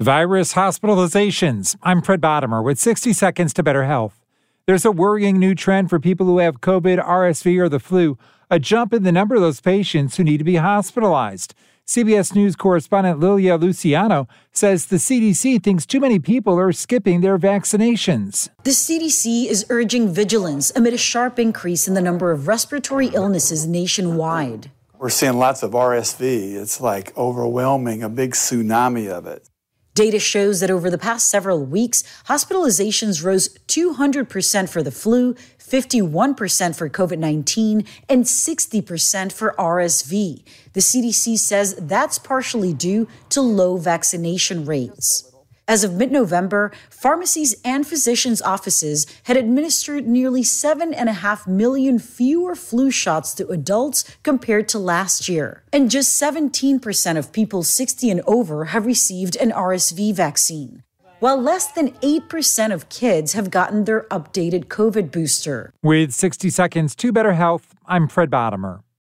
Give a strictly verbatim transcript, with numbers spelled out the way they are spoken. Virus hospitalizations. I'm Fred Bottomer with sixty seconds to Better Health. There's a worrying new trend for people who have COVID, R S V, or the flu, a jump in the number of those patients who need to be hospitalized. C B S News correspondent Lilia Luciano says the C D C thinks too many people are skipping their vaccinations. The C D C is urging vigilance amid a sharp increase in the number of respiratory illnesses nationwide. We're seeing lots of R S V. It's like overwhelming, a big tsunami of it. Data shows that over the past several weeks, hospitalizations rose two hundred percent for the flu, fifty-one percent for COVID nineteen, and sixty percent for R S V. The C D C says that's partially due to low vaccination rates. As of mid-November, pharmacies and physicians' offices had administered nearly seven point five million fewer flu shots to adults compared to last year. And just seventeen percent of people sixty and over have received an R S V vaccine, while less than eight percent of kids have gotten their updated COVID booster. With sixty seconds to Better Health, I'm Fred Bottomer.